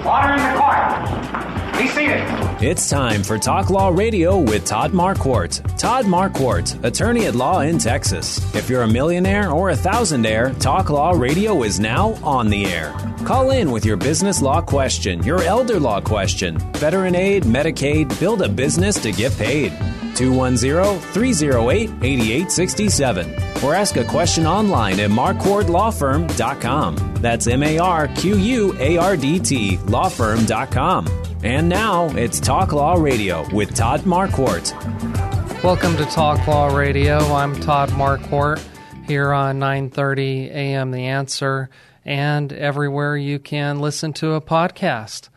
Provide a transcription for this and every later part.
Order in the court. Be seated. It's time for Talk Law Radio with Todd Marquardt. Todd Marquardt, attorney at law in Texas. If you're a millionaire or a thousandaire, Talk Law Radio is now on the air. Call in with your business law question, your elder law question, veteran aid, Medicaid, build a business to get paid. 210-308-8867. Or ask a question online at marquardlawfirm.com. That's MARQUARDT lawfirm.com. And now it's Talk Law Radio with Todd Marquardt. Welcome to Talk Law Radio. I'm Todd Marquardt here on 9:30 a.m. The Answer and everywhere you can listen to a podcast.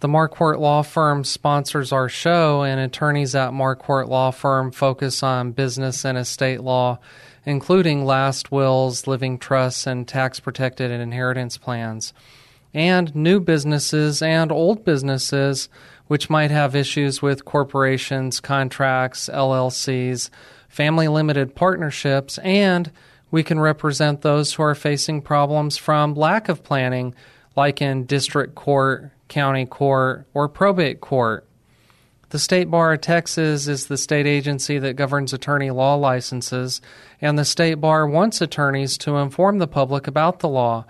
The Marquardt Law Firm sponsors our show, and attorneys at Marquardt Law Firm focus on business and estate law, including last wills, living trusts, and tax-protected and inheritance plans, and new businesses and old businesses which might have issues with corporations, contracts, LLCs, family limited partnerships, and we can represent those who are facing problems from lack of planning, like in district court, county court, or probate court. The State Bar of Texas is the state agency that governs attorney law licenses, and the State Bar wants attorneys to inform the public about the law.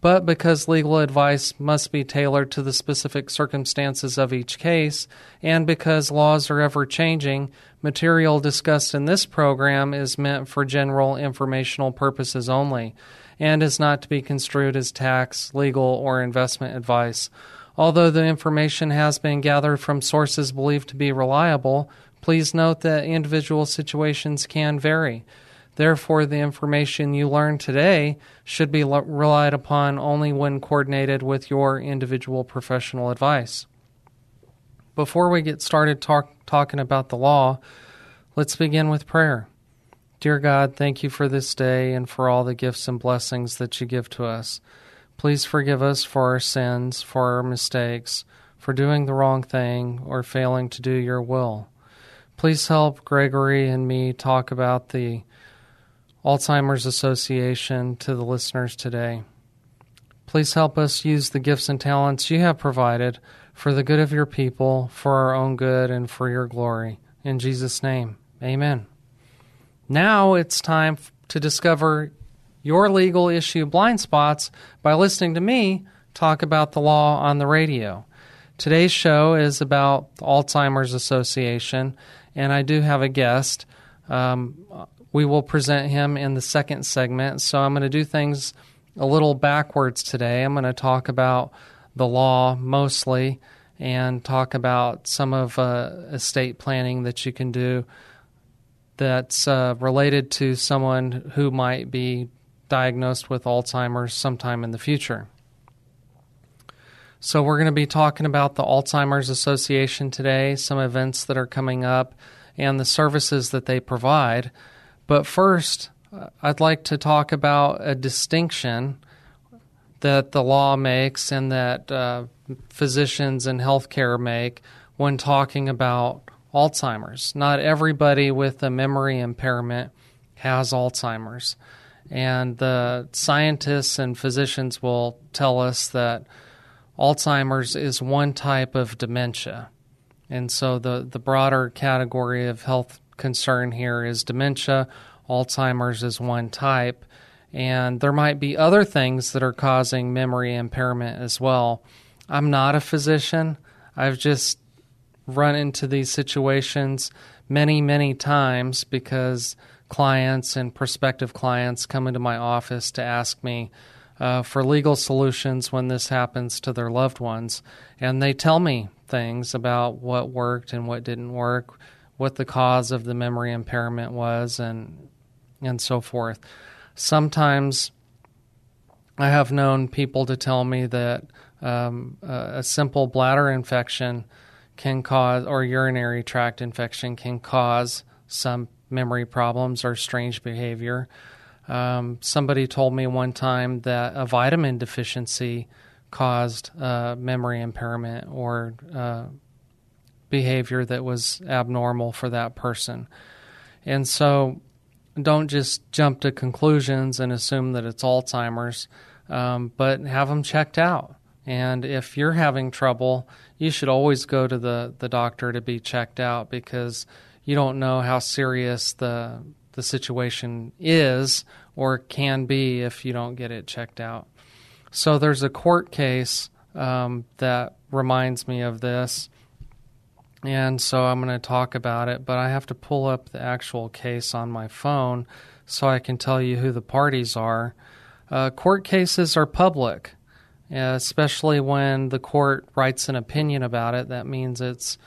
But because legal advice must be tailored to the specific circumstances of each case, and because laws are ever-changing, material discussed in this program is meant for general informational purposes only, and is not to be construed as tax, legal, or investment advice. Although the information has been gathered from sources believed to be reliable, please note that individual situations can vary. Therefore, the information you learn today should be relied upon only when coordinated with your individual professional advice. Before we get started talking about the law, let's begin with prayer. Dear God, thank you for this day and for all the gifts and blessings that you give to us. Please forgive us for our sins, for our mistakes, for doing the wrong thing, or failing to do your will. Please help Gregory and me talk about the Alzheimer's Association to the listeners today. Please help us use the gifts and talents you have provided for the good of your people, for our own good, and for your glory. In Jesus' name, amen. Now it's time to discover your legal issue blind spots by listening to me talk about the law on the radio. Today's show is about the Alzheimer's Association, and I do have a guest. We will present him in the second segment, so I'm going to do things a little backwards today. I'm going to talk about the law mostly and talk about some of estate planning that you can do that's related to someone who might be diagnosed with Alzheimer's sometime in the future. So we're going to be talking about the Alzheimer's Association today, some events that are coming up, and the services that they provide. But first, I'd like to talk about a distinction that the law makes and that physicians and healthcare make when talking about Alzheimer's. Not everybody with a memory impairment has Alzheimer's. And the scientists and physicians will tell us that Alzheimer's is one type of dementia. And so the broader category of health concern here is dementia. Alzheimer's is one type. And there might be other things that are causing memory impairment as well. I'm not a physician. I've just run into these situations many, many times because clients and prospective clients come into my office to ask me for legal solutions when this happens to their loved ones. And they tell me things about what worked and what didn't work, what the cause of the memory impairment was, and so forth. Sometimes I have known people to tell me that a simple bladder infection can cause, or urinary tract infection can cause some memory problems or strange behavior. Somebody told me one time that a vitamin deficiency caused memory impairment or behavior that was abnormal for that person. And so don't just jump to conclusions and assume that it's Alzheimer's, but have them checked out. And if you're having trouble, you should always go to the doctor to be checked out, because you don't know how serious the situation is or can be if you don't get it checked out. So there's a court case that reminds me of this, and so I'm going to talk about it, but I have to pull up the actual case on my phone so I can tell you who the parties are. Court cases are public, especially when the court writes an opinion about it. That means it's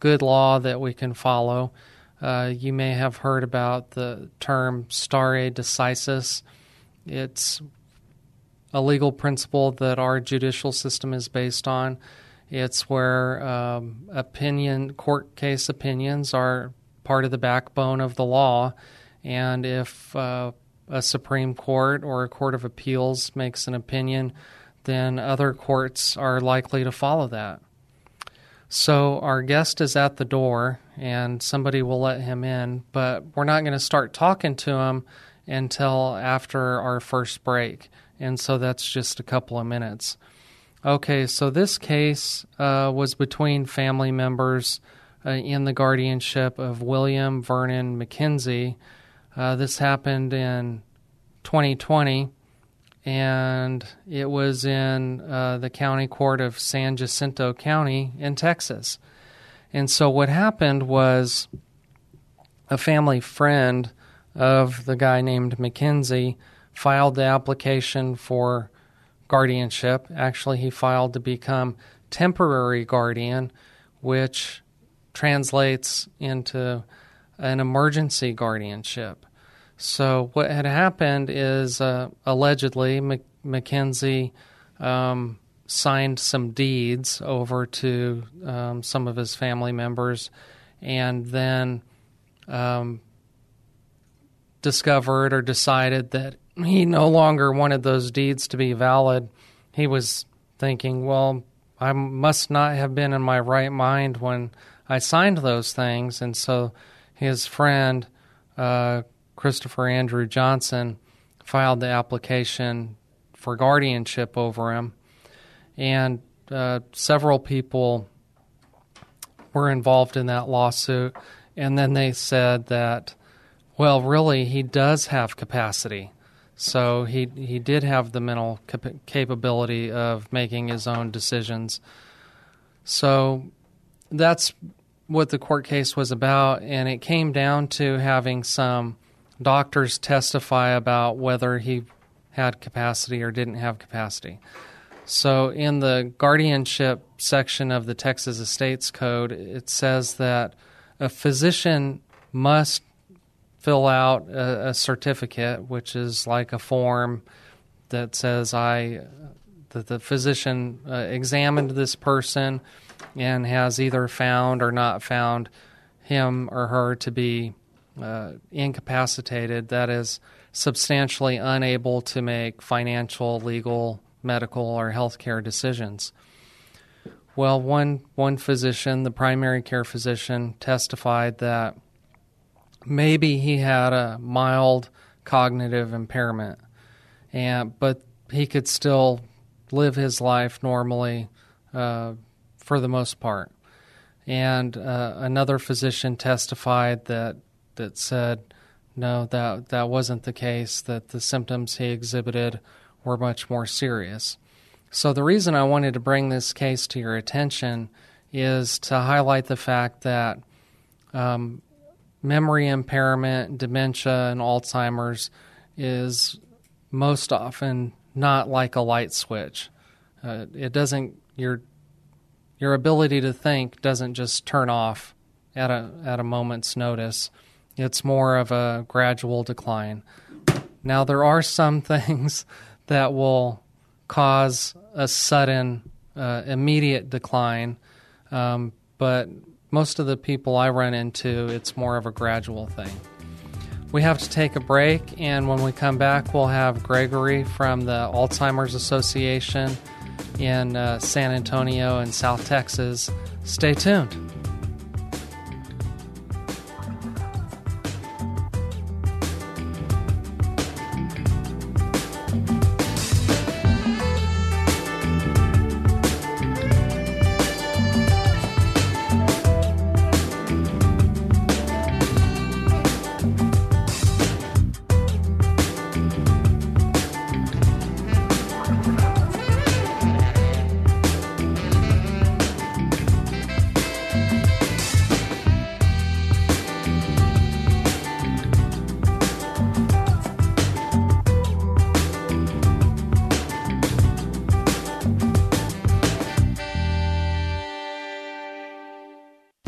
good law that we can follow. You may have heard about the term stare decisis. It's a legal principle that our judicial system is based on. It's where court case opinions are part of the backbone of the law, and if a Supreme Court or a court of appeals makes an opinion, then other courts are likely to follow that. So our guest is at the door, and somebody will let him in, but we're not going to start talking to him until after our first break, and so that's just a couple of minutes. Okay, so this case was between family members in the guardianship of William Vernon McKenzie. This happened in 2020, and it was in the county court of San Jacinto County in Texas. And so what happened was a family friend of the guy named McKenzie filed the application for guardianship. Actually, he filed to become temporary guardian, which translates into an emergency guardianship. So what had happened is, allegedly, McKenzie signed some deeds over to some of his family members, and then discovered or decided that he no longer wanted those deeds to be valid. He was thinking, well, I must not have been in my right mind when I signed those things. And so his friend, Christopher Andrew Johnson, filed the application for guardianship over him, and several people were involved in that lawsuit, and then they said that, well, really, he does have capacity. So he did have the mental capability of making his own decisions. So that's what the court case was about, and it came down to having some doctors testify about whether he had capacity or didn't have capacity. So in the guardianship section of the Texas Estates Code, it says that a physician must fill out a certificate, which is like a form that says that the physician examined this person and has either found or not found him or her to be incapacitated, that is, substantially unable to make financial, legal, medical, or healthcare decisions. Well, one physician, the primary care physician, testified that maybe he had a mild cognitive impairment, but he could still live his life normally for the most part. And another physician testified that said, no, that wasn't the case, that the symptoms he exhibited were much more serious. So the reason I wanted to bring this case to your attention is to highlight the fact that memory impairment, dementia, and Alzheimer's is most often not like a light switch. It doesn't your ability to think doesn't just turn off at a moment's notice. It's more of a gradual decline. Now, there are some things that will cause a sudden, immediate decline. But most of the people I run into, it's more of a gradual thing. We have to take a break, and when we come back, we'll have Gregory from the Alzheimer's Association in San Antonio and South Texas. Stay tuned.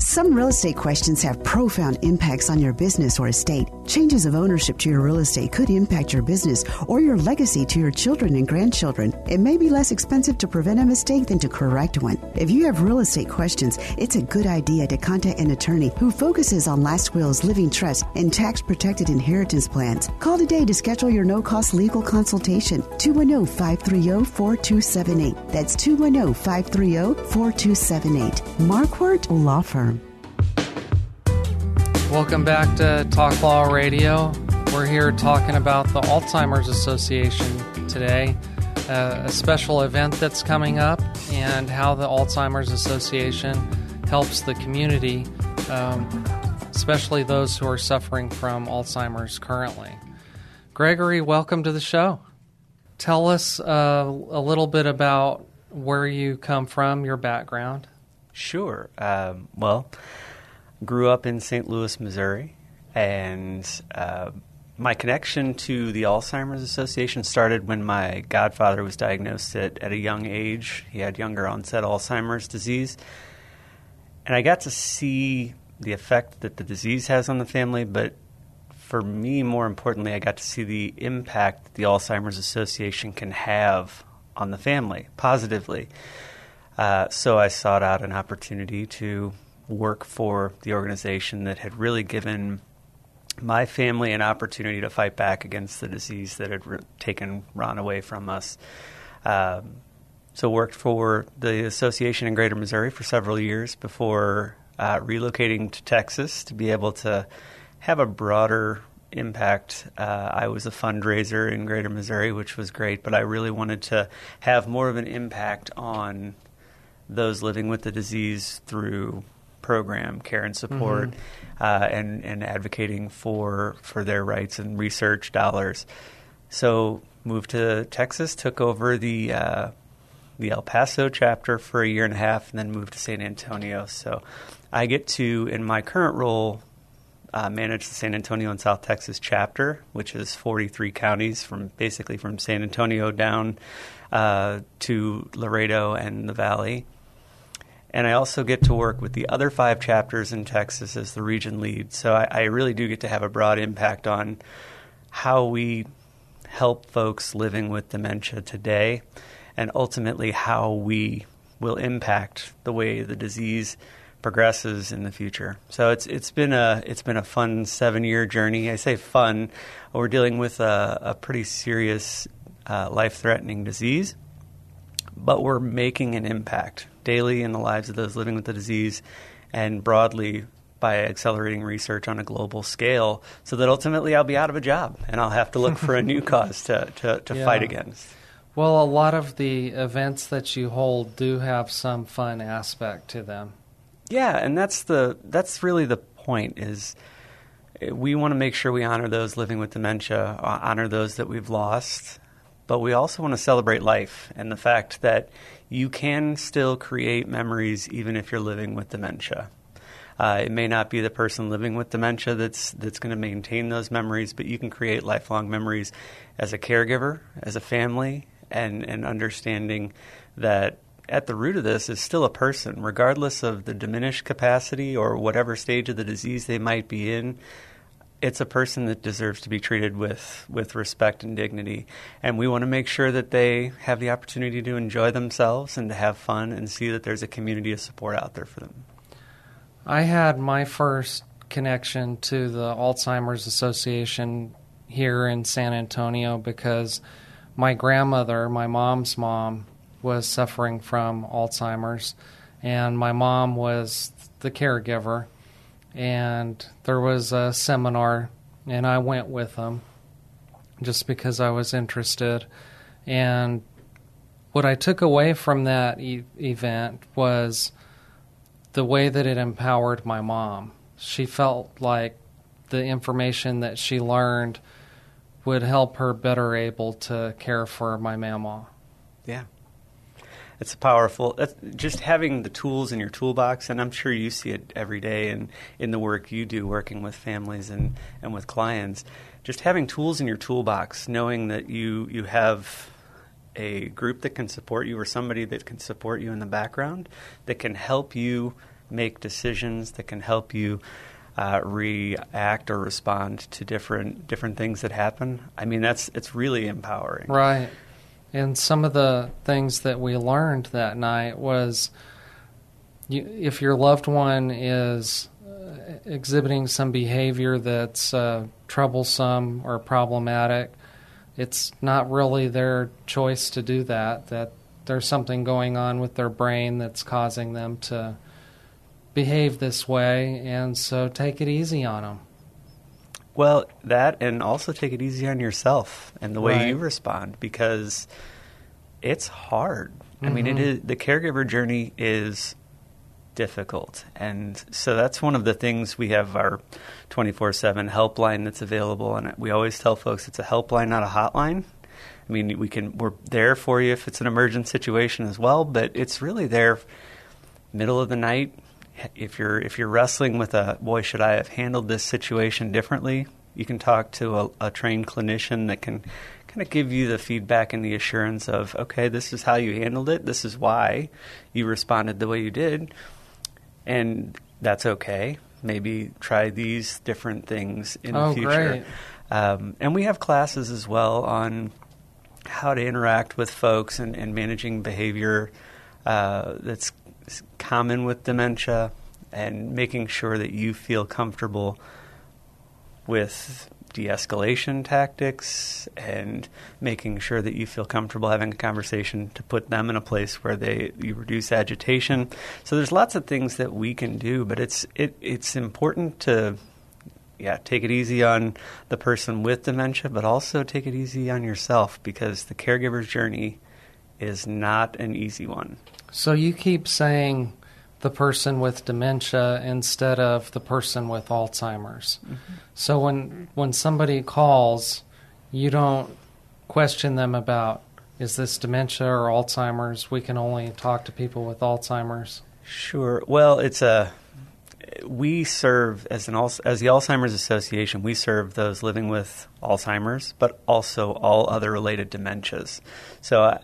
Some real estate questions have profound impacts on your business or estate. Changes of ownership to your real estate could impact your business or your legacy to your children and grandchildren. It may be less expensive to prevent a mistake than to correct one. If you have real estate questions, it's a good idea to contact an attorney who focuses on last wills, living trusts, and tax-protected inheritance plans. Call today to schedule your no-cost legal consultation. 210-530-4278. That's 210-530-4278. Marquardt Law Firm. Welcome back to Talk Law Radio. We're here talking about the Alzheimer's Association today, a special event that's coming up, and how the Alzheimer's Association helps the community, especially those who are suffering from Alzheimer's currently. Gregory, welcome to the show. Tell us a little bit about where you come from, your background. Sure. Well, grew up in St. Louis, Missouri, and my connection to the Alzheimer's Association started when my godfather was diagnosed at a young age. He had younger onset Alzheimer's disease, and I got to see the effect that the disease has on the family, but for me, more importantly, I got to see the impact that the Alzheimer's Association can have on the family positively. So I sought out an opportunity to work for the organization that had really given my family an opportunity to fight back against the disease that had taken Ron away from us. So worked for the association in Greater Missouri for several years before relocating to Texas to be able to have a broader impact. I was a fundraiser in Greater Missouri, which was great, but I really wanted to have more of an impact on those living with the disease through program, care and support, and advocating for their rights and research dollars. So moved to Texas, took over the El Paso chapter for a year and a half, and then moved to San Antonio. So I get to, in my current role, manage the San Antonio and South Texas chapter, which is 43 counties from San Antonio down to Laredo and the Valley. And I also get to work with the other 5 chapters in Texas as the region lead. So I really do get to have a broad impact on how we help folks living with dementia today, and ultimately how we will impact the way the disease progresses in the future. So it's been a fun 7-year journey. I say fun. We're dealing with a pretty serious life-threatening disease, but we're making an impact daily in the lives of those living with the disease, and broadly by accelerating research on a global scale, so that ultimately I'll be out of a job and I'll have to look for a new cause to fight against. Well, a lot of the events that you hold do have some fun aspect to them. Yeah, and that's really the point, is we want to make sure we honor those living with dementia, honor those that we've lost, but we also want to celebrate life and the fact that you can still create memories even if you're living with dementia. It may not be the person living with dementia that's going to maintain those memories, but you can create lifelong memories as a caregiver, as a family, and understanding that at the root of this is still a person, regardless of the diminished capacity or whatever stage of the disease they might be in. it's a person that deserves to be treated with respect and dignity. And we want to make sure that they have the opportunity to enjoy themselves and to have fun and see that there's a community of support out there for them. I had my first connection to the Alzheimer's Association here in San Antonio because my grandmother, my mom's mom, was suffering from Alzheimer's, and my mom was the caregiver. And there was a seminar, and I went with them just because I was interested. And what I took away from that event was the way that it empowered my mom. She felt like the information that she learned would help her better able to care for my mama. Yeah. It's powerful. That's just having the tools in your toolbox, and I'm sure you see it every day in the work you do working with families and with clients. Just having tools in your toolbox, knowing that you have a group that can support you or somebody that can support you in the background, that can help you make decisions, that can help you react or respond to different things that happen. I mean, it's really empowering. Right. And some of the things that we learned that night was if your loved one is exhibiting some behavior that's troublesome or problematic, it's not really their choice to do that, that there's something going on with their brain that's causing them to behave this way, and so take it easy on them. Well, that, and also take it easy on yourself and the way you respond, because it's hard. Mm-hmm. I mean, it is, the caregiver journey is difficult. And so that's one of the things we have our 24/7 helpline that's available. And we always tell folks it's a helpline, not a hotline. I mean, we're there for you if it's an emergent situation as well, but it's really there middle of the night. If you're wrestling with should I have handled this situation differently, you can talk to a trained clinician that can kind of give you the feedback and the assurance of, okay, this is how you handled it. This is why you responded the way you did. And that's okay. Maybe try these different things in the future. Great. And we have classes as well on how to interact with folks and managing behavior that's common with dementia, and making sure that you feel comfortable with de-escalation tactics and making sure that you feel comfortable having a conversation to put them in a place where you reduce agitation. So there's lots of things that we can do, but it's important to take it easy on the person with dementia, but also take it easy on yourself, because the caregiver's journey is not an easy one. So you keep saying the person with dementia instead of the person with Alzheimer's. Mm-hmm. So when somebody calls, you don't question them about, is this dementia or Alzheimer's? We can only talk to people with Alzheimer's. Sure. Well, we serve as the Alzheimer's Association, we serve those living with Alzheimer's, but also all other related dementias. So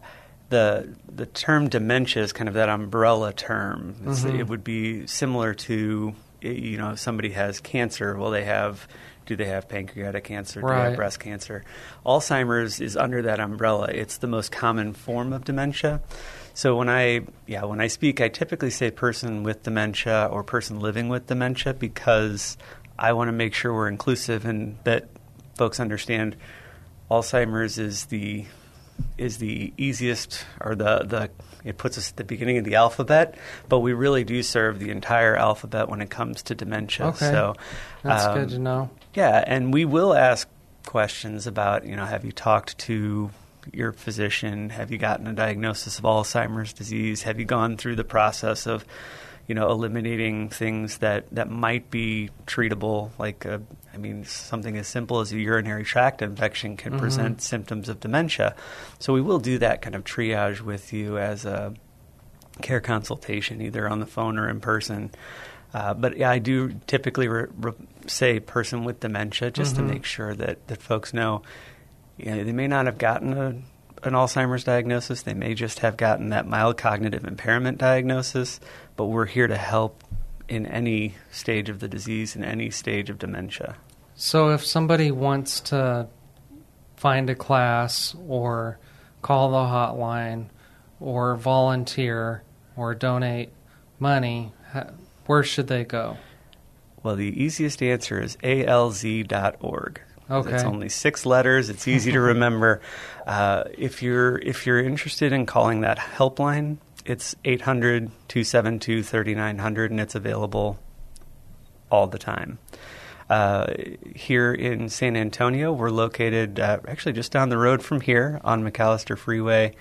The term dementia is kind of that umbrella term. Mm-hmm. It would be similar to, if somebody has cancer, do they have pancreatic cancer? Right. Do they have breast cancer? Alzheimer's is under that umbrella. It's the most common form of dementia. So when I speak, I typically say person with dementia or person living with dementia, because I want to make sure we're inclusive and that folks understand Alzheimer's is the easiest, or it puts us at the beginning of the alphabet, but we really do serve the entire alphabet when it comes to dementia. Okay. So that's good to know. Yeah, and we will ask questions about, have you talked to your physician? Have you gotten a diagnosis of Alzheimer's disease? Have you gone through the process of, eliminating things that might be treatable, like something as simple as a urinary tract infection can mm-hmm. present symptoms of dementia. So we will do that kind of triage with you as a care consultation, either on the phone or in person. But I do typically say person with dementia, just mm-hmm. to make sure that folks know, they may not have gotten an Alzheimer's diagnosis. They may just have gotten that mild cognitive impairment diagnosis, but we're here to help in any stage of the disease, in any stage of dementia. So if somebody wants to find a class or call the hotline or volunteer or donate money, where should they go? Well, the easiest answer is ALZ.org. Okay. It's only 6 letters. It's easy to remember. If you're interested in calling that helpline, it's 800-272-3900, and it's available all the time. Here in San Antonio, we're located actually just down the road from here on McAllister Freeway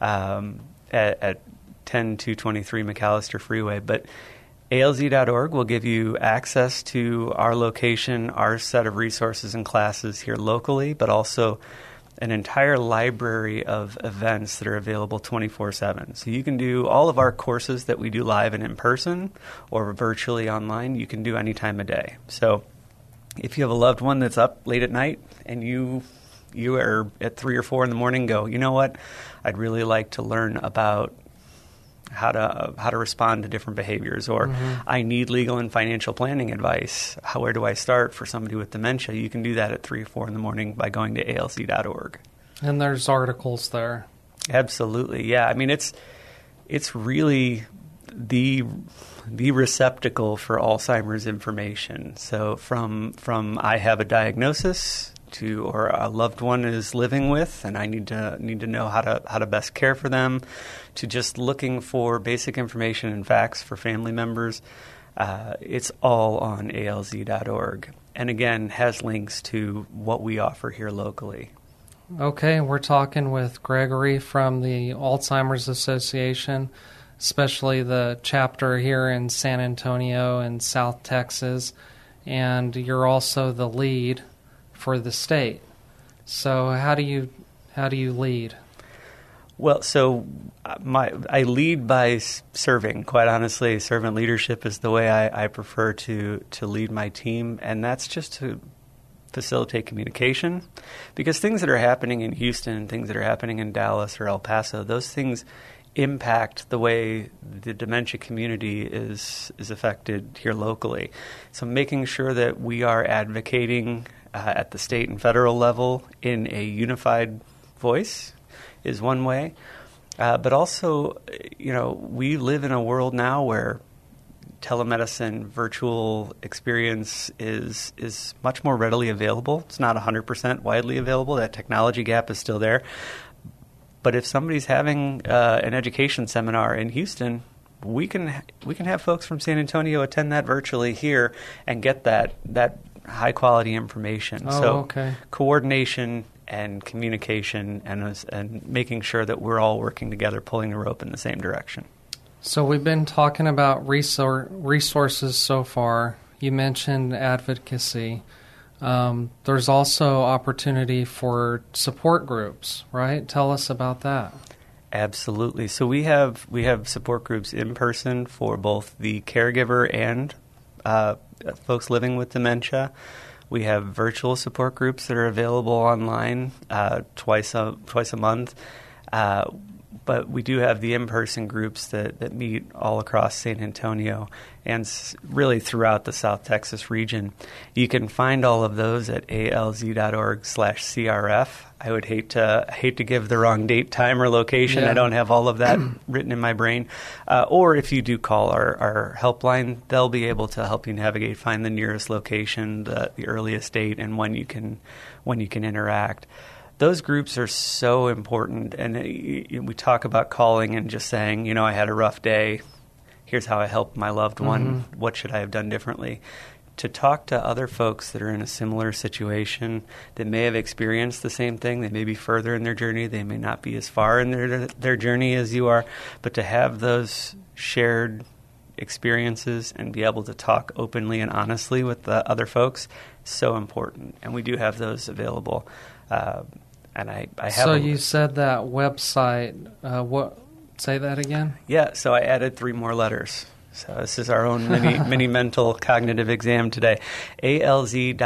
at 10223 McAllister Freeway. But ALZ.org will give you access to our location, our set of resources and classes here locally, but also an entire library of events that are available 24/7. So you can do all of our courses that we do live and in person or virtually online. You can do any time of day. So if you have a loved one that's up late at night and you are at 3 or 4 in the morning, go, you know what, I'd really like to learn about how to respond to different behaviors, or I need legal and financial planning advice. Where do I start for somebody with dementia? You can do that at 3 or 4 in the morning by going to ALZ.org. And there's articles there. Absolutely, yeah. I mean, it's really the receptacle for Alzheimer's information. So from I have a diagnosis to, or a loved one is living with, and I need to know how to best care for them, to just looking for basic information and facts for family members. It's all on ALZ.org, and again has links to what we offer here locally. Okay, we're talking with Gregory from the Alzheimer's Association, especially the chapter here in San Antonio and South Texas, and you're also the lead for the state. So how do you lead? Well, so I lead by serving. Quite honestly, servant leadership is the way I prefer to lead my team, and that's just to facilitate communication, because things that are happening in Houston, things that are happening in Dallas or El Paso, those things impact the way the dementia community is affected here locally. So making sure that we are advocating at the state and federal level in a unified voice is one way. But also, you know, we live in a world now where telemedicine, virtual experience is much more readily available. It's not 100% widely available. That technology gap is still there. But if somebody's having an education seminar in Houston, we can have folks from San Antonio attend that virtually here and get that high-quality information. Coordination and communication and making sure that we're all working together, pulling the rope in the same direction. So we've been talking about resources so far. You mentioned advocacy. There's also opportunity for support groups, right? Tell us about that. Absolutely. So we have support groups in person for both the caregiver and folks living with dementia. We have virtual support groups that are available online twice a month. But we do have the in-person groups that meet all across San Antonio and really throughout the South Texas region. You can find all of those at alz.org/CRF. I would hate to give the wrong date, time, or location. Yeah. I don't have all of that written in my brain. Or if you do call our helpline, they'll be able to help you navigate, find the nearest location, the earliest date, and when you can interact. Those groups are so important, and we talk about calling and just saying, you know, I had a rough day. Here's how I helped my loved one. Mm-hmm. What should I have done differently? To talk to other folks that are in a similar situation, that may have experienced the same thing. They may be further in their journey. They may not be as far in their journey as you are. But to have those shared experiences and be able to talk openly and honestly with the other folks, so important. And we do have those available. And I have. So you said that website. What? Say that again. Yeah. So I added 3 more letters. So this is our own mini mental cognitive exam today. ALZ.CRF,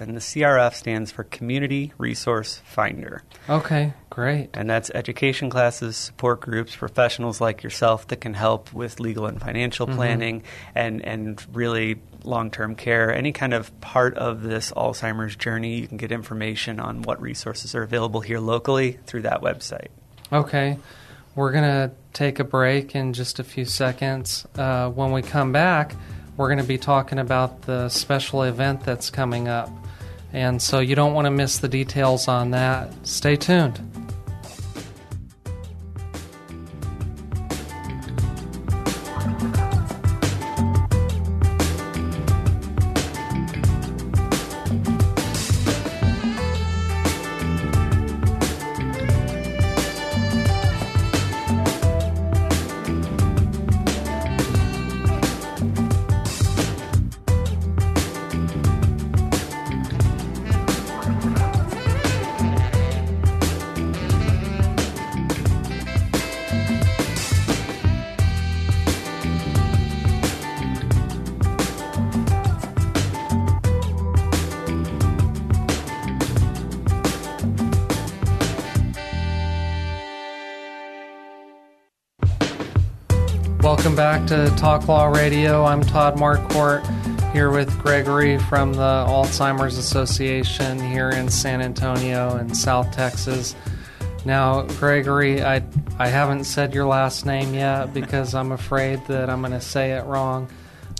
and the CRF stands for Community Resource Finder. Okay, great. And that's education classes, support groups, professionals like yourself that can help with legal and financial planning and really long-term care, any kind of part of this Alzheimer's journey. You can get information on what resources are available here locally through that website. Okay. We're going to take a break in just a few seconds. When we come back, we're going to be talking about the special event that's coming up. And so you don't want to miss the details on that. Stay tuned. Welcome back to Talk Law Radio. I'm Todd Marquardt here with Gregory from the Alzheimer's Association here in San Antonio in South Texas. Now, Gregory, I haven't said your last name yet because I'm afraid that I'm going to say it wrong.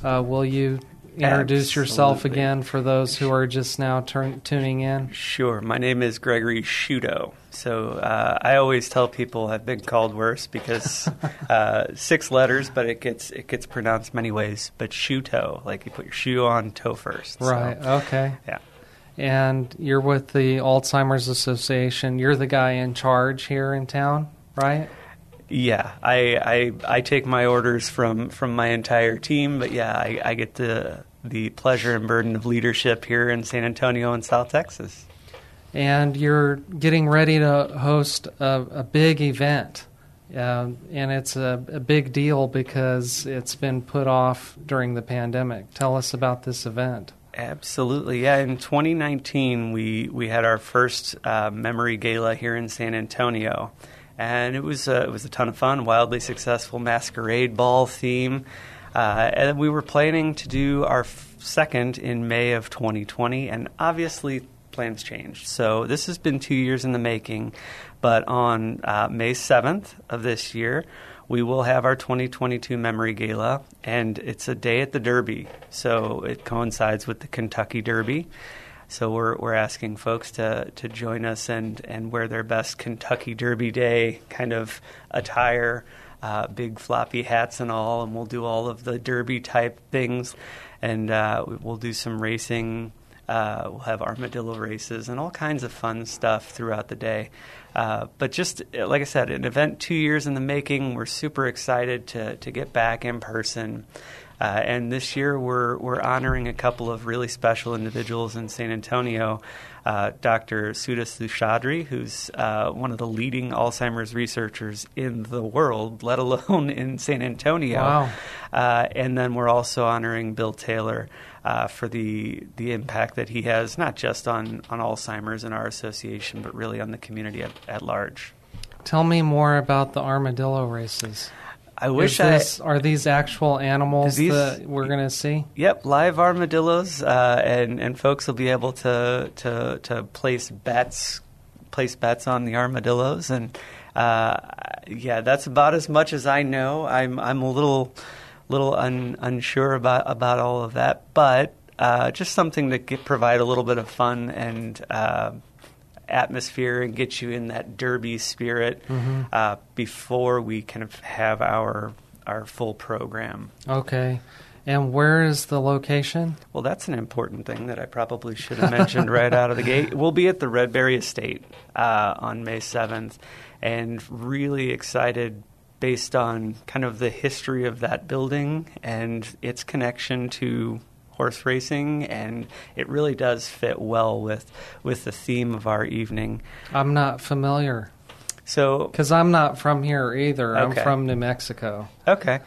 Will you introduce yourself again for those who are just now tuning in? Sure. My name is Gregory Shuto. So I always tell people I've been called worse because 6 letters, but it gets pronounced many ways. But Shuto, like you put your shoe on, toe first. Right. So, okay. Yeah. And you're with the Alzheimer's Association. You're the guy in charge here in town, right? Yeah, I take my orders from my entire team, but yeah, I get the pleasure and burden of leadership here in San Antonio and South Texas. And you're getting ready to host a big event, and it's a big deal because it's been put off during the pandemic. Tell us about this event. Absolutely, yeah. In 2019, we had our first memory gala here in San Antonio. And it was a ton of fun, wildly successful masquerade ball theme. And we were planning to do our second in May of 2020, and obviously plans changed. So this has been 2 years in the making, but on May 7th of this year, we will have our 2022 Memory Gala, and it's a day at the Derby. So it coincides with the Kentucky Derby. So we're asking folks to join us and wear their best Kentucky Derby Day kind of attire, big floppy hats and all, and we'll do all of the Derby-type things. And we'll do some racing. We'll have armadillo races and all kinds of fun stuff throughout the day. But just, like I said, an event 2 years in the making. We're super excited to get back in person. And this year we're honoring a couple of really special individuals in San Antonio, Dr. Sudha Sushadri, who's one of the leading Alzheimer's researchers in the world, let alone in San Antonio. Wow. And then we're also honoring Bill Taylor for the impact that he has, not just on Alzheimer's and our association, but really on the community at large. Tell me more about the armadillo races. I wish are these actual animals that we're going to see? Yep, live armadillos, and folks will be able to place bets on the armadillos, and yeah, that's about as much as I know. I'm a little unsure about all of that, but just something to provide a little bit of fun and atmosphere and get you in that Derby spirit before we kind of have our full program. Okay. And where is the location? Well, that's an important thing that I probably should have mentioned right out of the gate. We'll be at the Redberry Estate on May 7th, and really excited based on kind of the history of that building and its connection to horse racing, and it really does fit well with the theme of our evening. I'm not familiar. So, because I'm not from here either. Okay. I'm from New Mexico. Okay.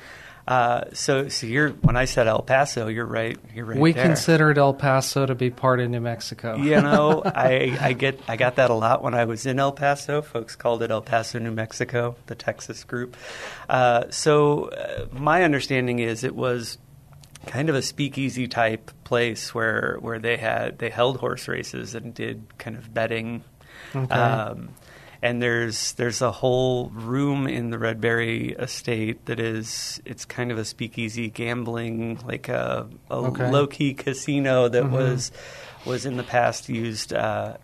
So you're, when I said El Paso, you're right. We considered El Paso to be part of New Mexico. You know, I got that a lot when I was in El Paso. Folks called it El Paso, New Mexico, the Texas group. So my understanding is it was kind of a speakeasy type place where they held horse races and did kind of betting. Okay. And there's a whole room in the Redberry Estate that is – it's kind of a speakeasy gambling, like a low-key casino that was in the past used to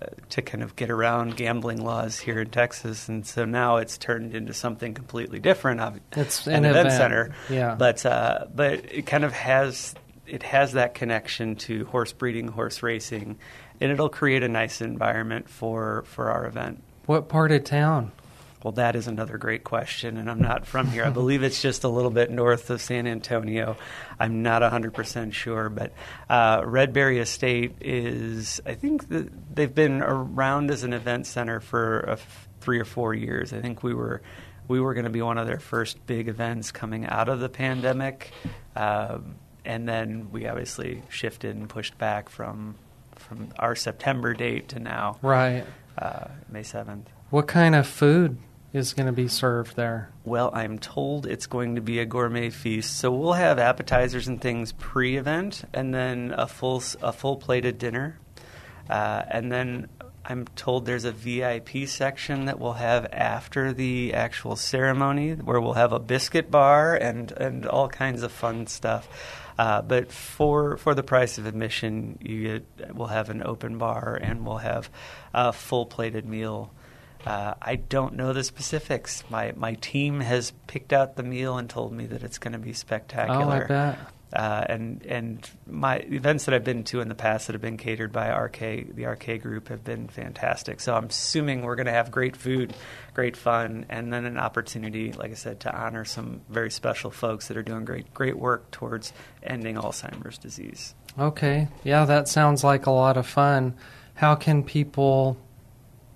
kind of get around gambling laws here in Texas. And so now it's turned into something completely different. It's an event center. Yeah. But it kind of has that connection to horse breeding, horse racing, and it'll create a nice environment for our event. What part of town? Well, that is another great question, and I'm not from here. I believe it's just a little bit north of San Antonio. I'm not 100% sure, but Redberry Estate is, I think they've been around as an event center for 3 or 4 years. I think we were going to be one of their first big events coming out of the pandemic, and then we obviously shifted and pushed back from our September date to now. Right. May 7th. What kind of food is going to be served there? Well, I'm told it's going to be a gourmet feast. So we'll have appetizers and things pre-event, and then a full plated dinner. And then I'm told there's a VIP section that we'll have after the actual ceremony, where we'll have a biscuit bar and all kinds of fun stuff. But for the price of admission, we'll have an open bar and we'll have a full-plated meal. I don't know the specifics. My team has picked out the meal and told me that it's going to be spectacular. Oh, I bet. And my events that I've been to in the past that have been catered by the RK group have been fantastic. So I'm assuming we're going to have great food, great fun, and then an opportunity, like I said, to honor some very special folks that are doing great work towards ending Alzheimer's disease. Okay. Yeah, that sounds like a lot of fun. How can people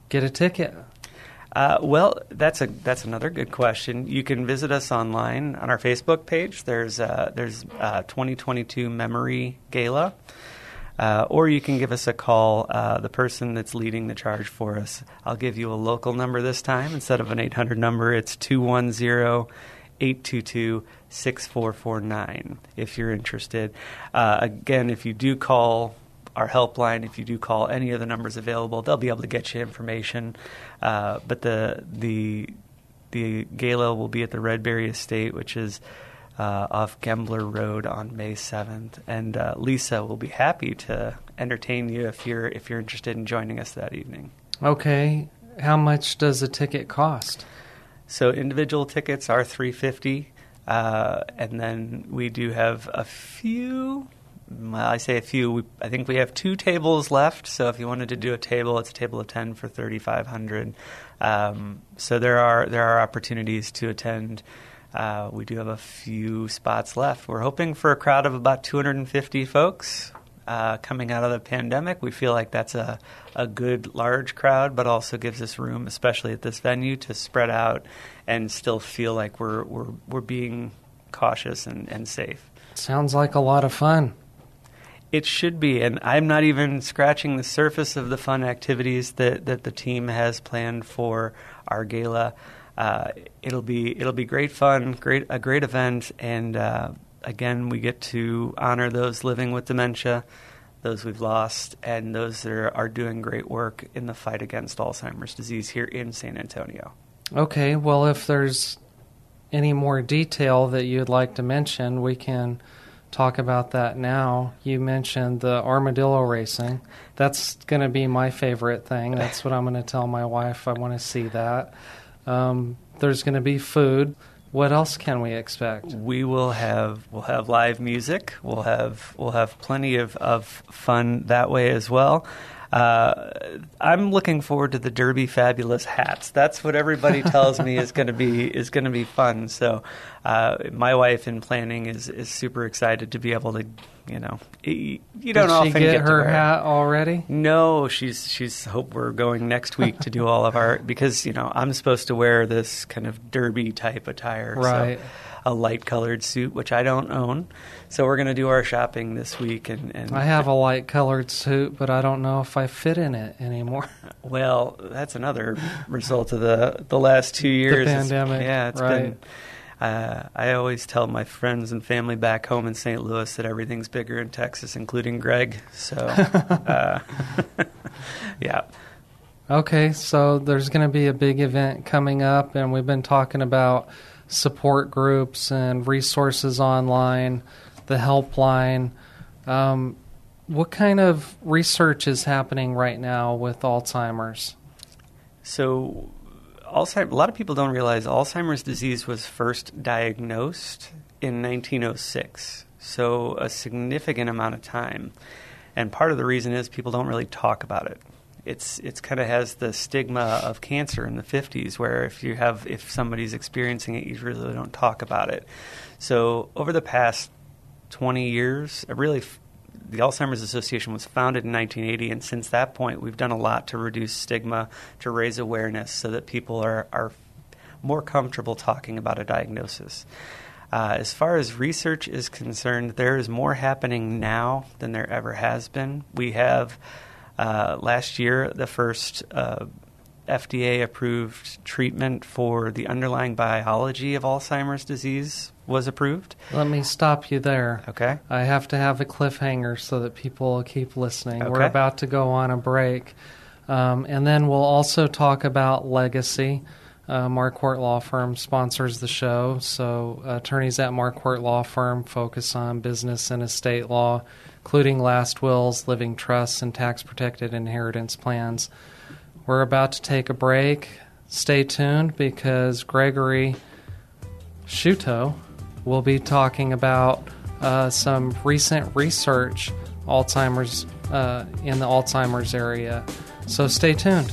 get a ticket? Well, that's another good question. You can visit us online on our Facebook page. There's 2022 Memory Gala, or you can give us a call. The person that's leading the charge for us, I'll give you a local number this time instead of an 800 number. It's 210-822-6449 if you're interested. Again, if you do call our helpline, if you do call any of the numbers available, they'll be able to get you information. But the gala will be at the Redberry Estate, which is off Gembler Road on May 7th. And Lisa will be happy to entertain you if you're interested in joining us that evening. Okay. How much does a ticket cost? So individual tickets are $350, and then we do have a few. I say a few. I think we have 2 tables left. So if you wanted to do a table, it's a table of 10 for $3,500. So there are opportunities to attend. We do have a few spots left. We're hoping for a crowd of about 250 folks coming out of the pandemic. We feel like that's a good large crowd, but also gives us room, especially at this venue, to spread out and still feel like we're being cautious and safe. Sounds like a lot of fun. It should be, and I'm not even scratching the surface of the fun activities that the team has planned for our gala. It'll be great fun, a great event, and again, we get to honor those living with dementia, those we've lost, and those that are doing great work in the fight against Alzheimer's disease here in San Antonio. Okay, well, if there's any more detail that you'd like to mention, we can talk about that now. You mentioned the armadillo racing. That's going to be my favorite thing. That's what I'm going to tell my wife. I want to see that. There's going to be food. What else can we expect? We'll have live music. We'll have plenty of fun that way as well. I'm looking forward to the Derby Fabulous hats. That's what everybody tells me is going to be fun. So, my wife in planning is super excited to be able to, Did she get her hat already? No, she's hope we're going next week to do all of our, because I'm supposed to wear this kind of Derby type attire. Right. So, a light-colored suit, which I don't own. So we're going to do our shopping this week. And I have a light-colored suit, but I don't know if I fit in it anymore. Well, that's another result of the last 2 years. The pandemic. It's been... I always tell my friends and family back home in St. Louis that everything's bigger in Texas, including Greg. So, yeah. Okay, so there's going to be a big event coming up, and we've been talking about support groups and resources online, the helpline. What kind of research is happening right now with Alzheimer's? So... a lot of people don't realize Alzheimer's disease was first diagnosed in 1906, so a significant amount of time. And part of the reason is people don't really talk about it. It's kind of has the stigma of cancer in the 50s, where if somebody's experiencing it, you really don't talk about it. So over the past 20 years, the Alzheimer's Association was founded in 1980, and since that point, we've done a lot to reduce stigma, to raise awareness so that people are more comfortable talking about a diagnosis. As far as research is concerned, there is more happening now than there ever has been. We have, last year, the first FDA-approved treatment for the underlying biology of Alzheimer's disease was approved. Let me stop you there. Okay. I have to have a cliffhanger so that people keep listening. Okay. We're about to go on a break. And then we'll also talk about legacy. Marquardt Law Firm sponsors the show, so attorneys at Marquardt Law Firm focus on business and estate law, including last wills, living trusts, and tax-protected inheritance plans. We're about to take a break. Stay tuned because Gregory Shuto will be talking about some recent research Alzheimer's in the Alzheimer's area. So stay tuned.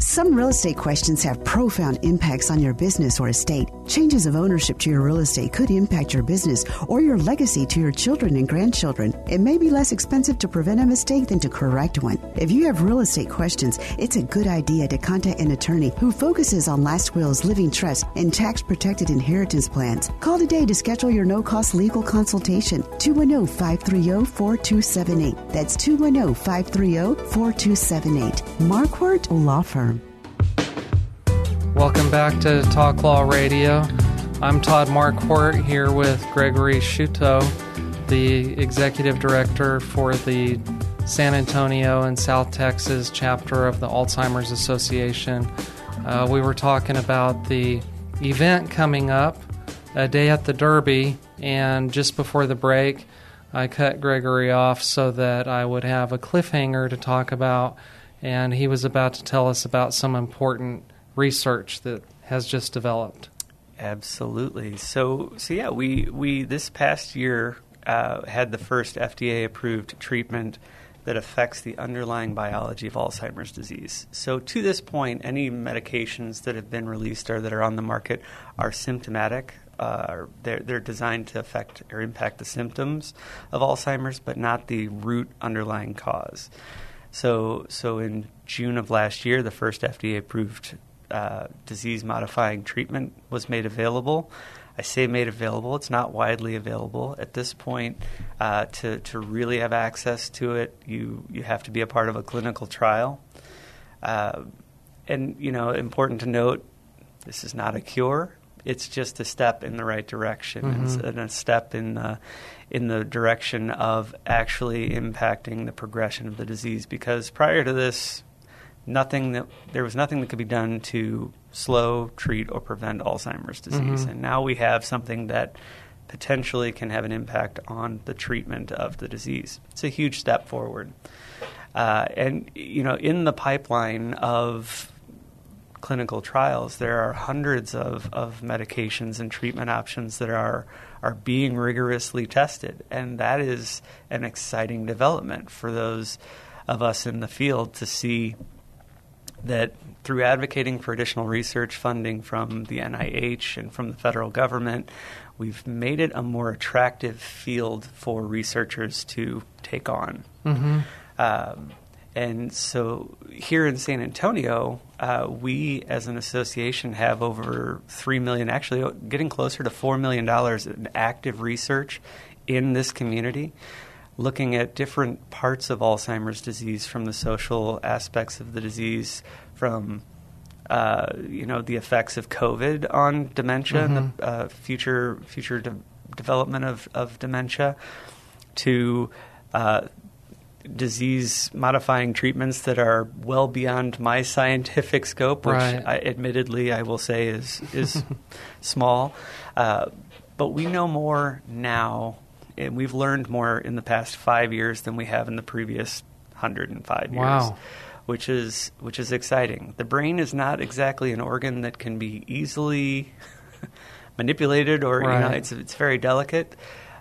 Some real estate questions have profound impacts on your business or estate. Changes of ownership to your real estate could impact your business or your legacy to your children and grandchildren. It may be less expensive to prevent a mistake than to correct one. If you have real estate questions, it's a good idea to contact an attorney who focuses on last wills, living trusts, and tax-protected inheritance plans. Call today to schedule your no-cost legal consultation. 210-530-4278. That's 210-530-4278. Marquardt Law Firm. Welcome back to Talk Law Radio. I'm Todd Marquardt here with Gregory Shuto, the Executive Director for the San Antonio and South Texas chapter of the Alzheimer's Association. We were talking about the event coming up, a day at the Derby, and just before the break, I cut Gregory off so that I would have a cliffhanger to talk about, and he was about to tell us about some important research that has just developed. Absolutely. So yeah, we this past year had the first FDA-approved treatment that affects the underlying biology of Alzheimer's disease. So to this point, any medications that have been released or that are on the market are symptomatic. They're designed to affect or impact the symptoms of Alzheimer's, but not the root underlying cause. So in June of last year, the first FDA-approved disease-modifying treatment was made available. I say made available. It's not widely available at this point. To really have access to it, you have to be a part of a clinical trial. And, you know, important to note, this is not a cure. It's just a step in the right direction, mm-hmm. and a step in the direction of actually impacting the progression of the disease. Because prior to this, there was nothing that could be done to slow, treat, or prevent Alzheimer's disease. Mm-hmm. And now we have something that potentially can have an impact on the treatment of the disease. It's a huge step forward. And, you know, in the pipeline of clinical trials, there are hundreds of medications and treatment options that are being rigorously tested. And that is an exciting development for those of us in the field to see that through advocating for additional research funding from the NIH and from the federal government, we've made it a more attractive field for researchers to take on. Mm-hmm. And so here in San Antonio, we as an association have over $3 million, actually getting closer to $4 million in active research in this community, looking at different parts of Alzheimer's disease, from the social aspects of the disease, from the effects of COVID on dementia, mm-hmm. and the future development of dementia, to disease-modifying treatments that are well beyond my scientific scope, which I admittedly will say is small. But we know more now, and we've learned more in the past 5 years than we have in the previous 105 years, which is exciting. The brain is not exactly an organ that can be easily manipulated, or it's very delicate.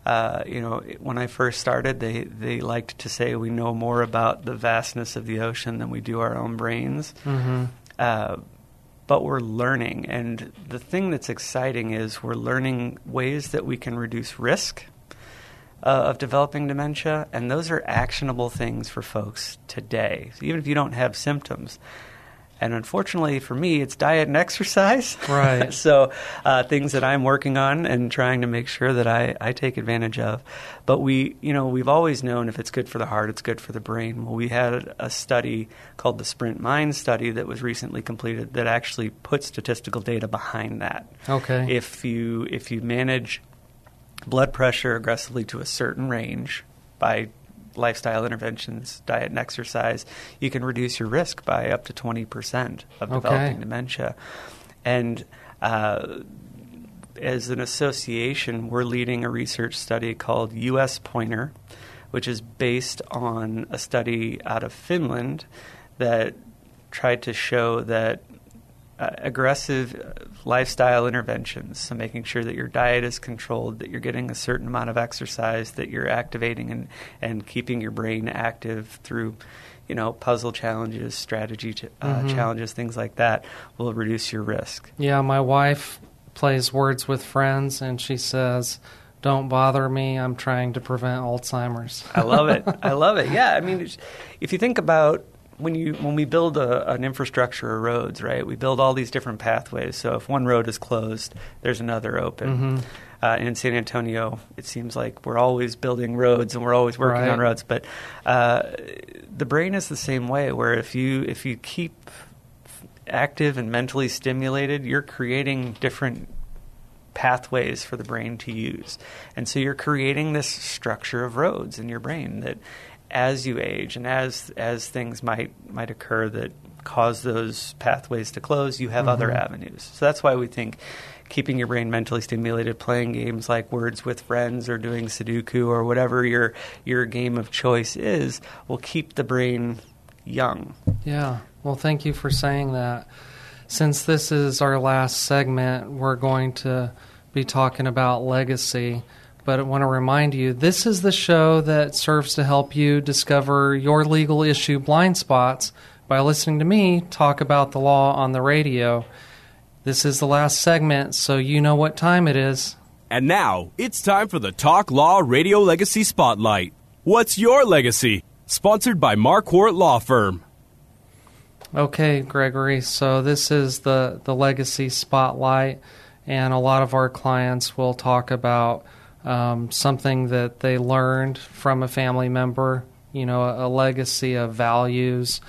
When I first started, they liked to say we know more about the vastness of the ocean than we do our own brains. Mm-hmm. But we're learning. And the thing that's exciting is we're learning ways that we can reduce risk of developing dementia. And those are actionable things for folks today, so even if you don't have symptoms. And unfortunately for me, it's diet and exercise. Right. So things that I'm working on and trying to make sure that I take advantage of. But we've always known if it's good for the heart, it's good for the brain. Well, we had a study called the Sprint Mind Study that was recently completed that actually put statistical data behind that. Okay. If you manage blood pressure aggressively to a certain range by lifestyle interventions, diet and exercise, you can reduce your risk by up to 20% of developing dementia. And as an association, we're leading a research study called US Pointer, which is based on a study out of Finland that tried to show that aggressive lifestyle interventions, so making sure that your diet is controlled, that you're getting a certain amount of exercise, that you're activating and keeping your brain active through, puzzle challenges, strategy mm-hmm. challenges, things like that, will reduce your risk. Yeah, my wife plays Words with Friends, and she says, "Don't bother me, I'm trying to prevent Alzheimer's." I love it. Yeah, I mean, if you think about when we build an infrastructure of roads, right, we build all these different pathways. So if one road is closed, there's another open. Mm-hmm. In San Antonio, it seems like we're always building roads and we're always working on roads. But the brain is the same way, where if you keep active and mentally stimulated, you're creating different pathways for the brain to use. And so you're creating this structure of roads in your brain that – as you age and as things might occur that cause those pathways to close, you have mm-hmm. other avenues. So that's why we think keeping your brain mentally stimulated, playing games like Words with Friends or doing Sudoku or whatever your game of choice is, will keep the brain young. Yeah. Well, thank you for saying that. Since this is our last segment, we're going to be talking about legacy. But I want to remind you, this is the show that serves to help you discover your legal issue blind spots by listening to me talk about the law on the radio. This is the last segment, so you know what time it is. And now, it's time for the Talk Law Radio Legacy Spotlight. What's your legacy? Sponsored by Marquardt Law Firm. Okay, Gregory, so this is the Legacy Spotlight, and a lot of our clients will talk about something that they learned from a family member, a legacy of values.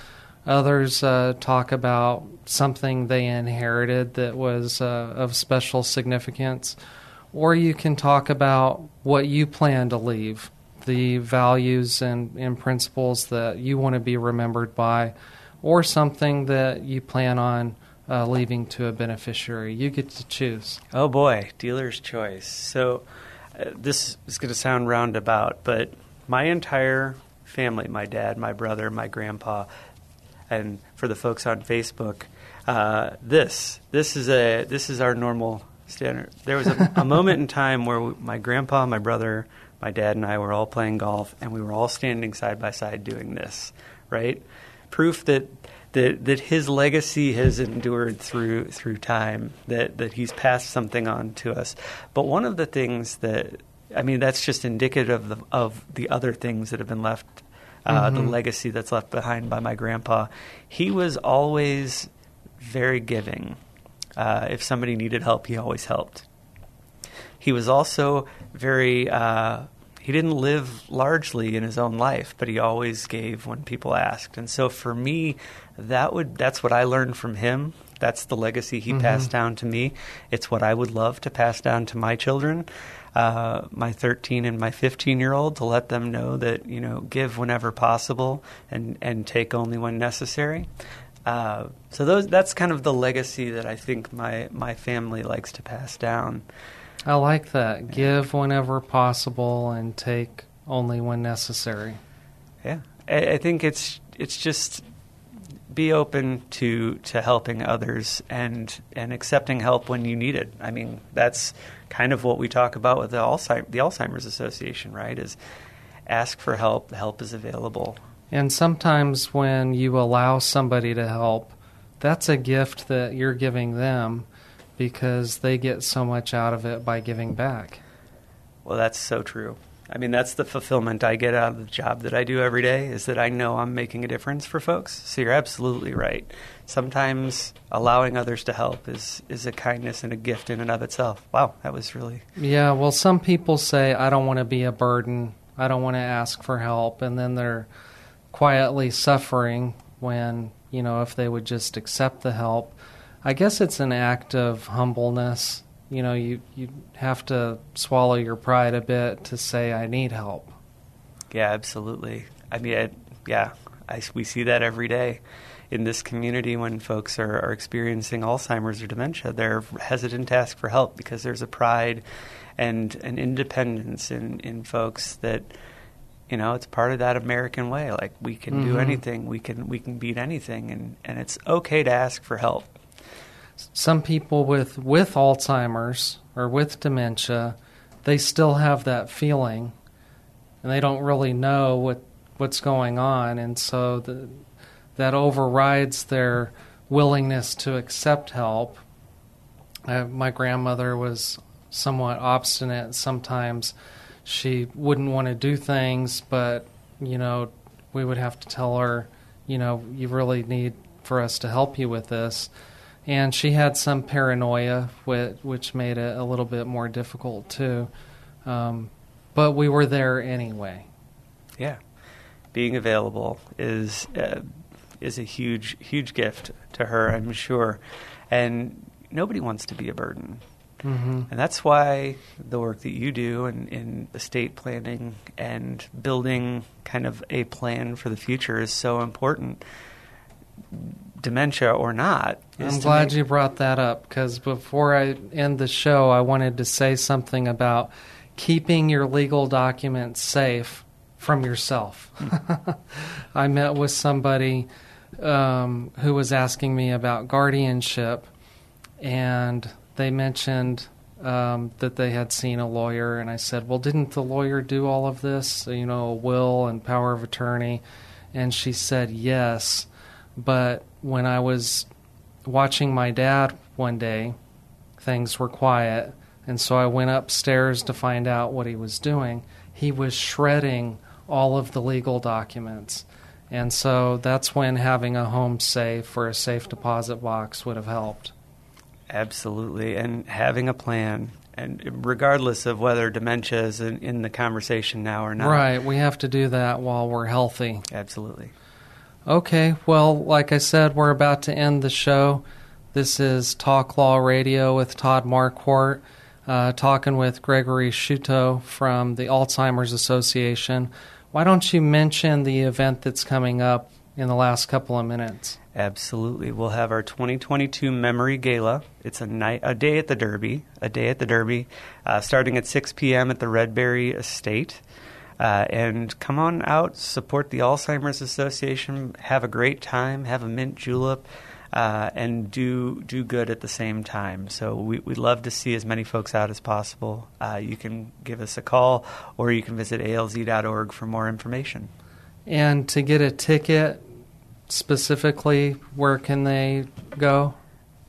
Others talk about something they inherited that was of special significance. Or you can talk about what you plan to leave, the values and principles that you want to be remembered by. or something that you plan on leaving to a beneficiary. You get to choose. Oh, boy, dealer's choice. So this is going to sound roundabout, but my entire family, my dad, my brother, my grandpa, and for the folks on Facebook, this is our normal standard. There was a moment in time where my grandpa, my brother, my dad, and I were all playing golf, and we were all standing side by side doing this, right? Proof that his legacy has endured through time, that he's passed something on to us. But one of the things that's just indicative of the other things that have been left, the legacy that's left behind by my grandpa. He was always very giving. If somebody needed help, he always helped. He was also very he didn't live largely in his own life, but he always gave when people asked. And so for me, that's what I learned from him. That's the legacy he passed down to me. It's what I would love to pass down to my children, my 13 and my 15-year-old, to let them know that, give whenever possible and take only when necessary. So that's kind of the legacy that I think my family likes to pass down. I like that. Give whenever possible and take only when necessary. Yeah. I think it's just be open to helping others and accepting help when you need it. I mean, that's kind of what we talk about with the Alzheimer's Association, right, is ask for help. The help is available. And sometimes when you allow somebody to help, that's a gift that you're giving them, because they get so much out of it by giving back. Well, that's so true. I mean, that's the fulfillment I get out of the job that I do every day, is that I know I'm making a difference for folks. So you're absolutely right. Sometimes allowing others to help is a kindness and a gift in and of itself. Wow, that was really... Yeah, well, some people say, I don't want to be a burden. I don't want to ask for help. And then they're quietly suffering when, if they would just accept the help. I guess it's an act of humbleness. You have to swallow your pride a bit to say, I need help. Yeah, absolutely. I mean, we see that every day in this community when folks are experiencing Alzheimer's or dementia. They're hesitant to ask for help because there's a pride and an independence in folks that, it's part of that American way. Like, we can do anything, we can beat anything, and it's okay to ask for help. Some people with Alzheimer's or with dementia, they still have that feeling, and they don't really know what's going on, and so that overrides their willingness to accept help. My grandmother was somewhat obstinate. Sometimes she wouldn't want to do things, but, we would have to tell her, you really need for us to help you with this. And she had some paranoia, which made it a little bit more difficult, too. But we were there anyway. Yeah. Being available is a huge, huge gift to her, I'm sure. And nobody wants to be a burden. Mm-hmm. And that's why the work that you do in estate planning and building kind of a plan for the future is so important. Dementia or not. I'm glad you brought that up, because before I end the show, I wanted to say something about keeping your legal documents safe from yourself. I met with somebody who was asking me about guardianship, and they mentioned that they had seen a lawyer, and I said, well, didn't the lawyer do all of this, a will and power of attorney? And she said, yes, but when I was watching my dad one day, things were quiet, and so I went upstairs to find out what he was doing. He was shredding all of the legal documents, and so that's when having a home safe or a safe deposit box would have helped. Absolutely, and having a plan, and regardless of whether dementia is in the conversation now or not. Right, we have to do that while we're healthy. Absolutely. Okay, well, like I said, we're about to end the show. This is Talk Law Radio with Todd Marquardt, talking with Gregory Shuto from the Alzheimer's Association. Why don't you mention the event that's coming up in the last couple of minutes. Absolutely. We'll have our 2022 Memory Gala. It's a day at the Derby, starting at 6 p.m. at the Redberry Estate. And come on out, support the Alzheimer's Association, have a great time, have a mint julep, and do good at the same time. So we'd love to see as many folks out as possible. You can give us a call, or you can visit ALZ.org for more information. And to get a ticket specifically, where can they go?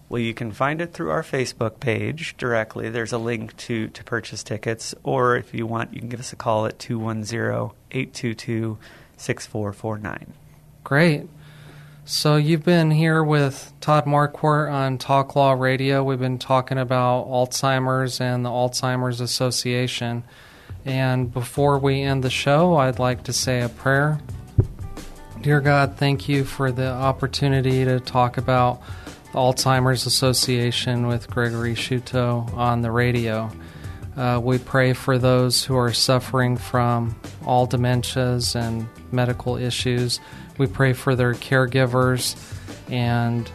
Well, you can find it through our Facebook page directly. There's a link to purchase tickets, or if you want, you can give us a call at 210-822-6449. Great. So you've been here with Todd Marquardt on Talk Law Radio. We've been talking about Alzheimer's and the Alzheimer's Association. And before we end the show, I'd like to say a prayer. Dear God, thank you for the opportunity to talk about Alzheimer's Association with Gregory Shuto on the radio. We pray for those who are suffering from all dementias and medical issues. We pray for their caregivers, and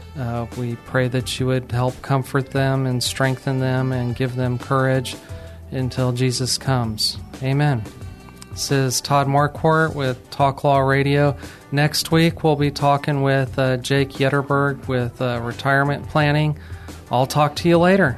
we pray that you would help comfort them and strengthen them and give them courage until Jesus comes. Amen. This is Todd Marquardt with Talk Law Radio. Next week, we'll be talking with Jake Yetterberg with retirement planning. I'll talk to you later.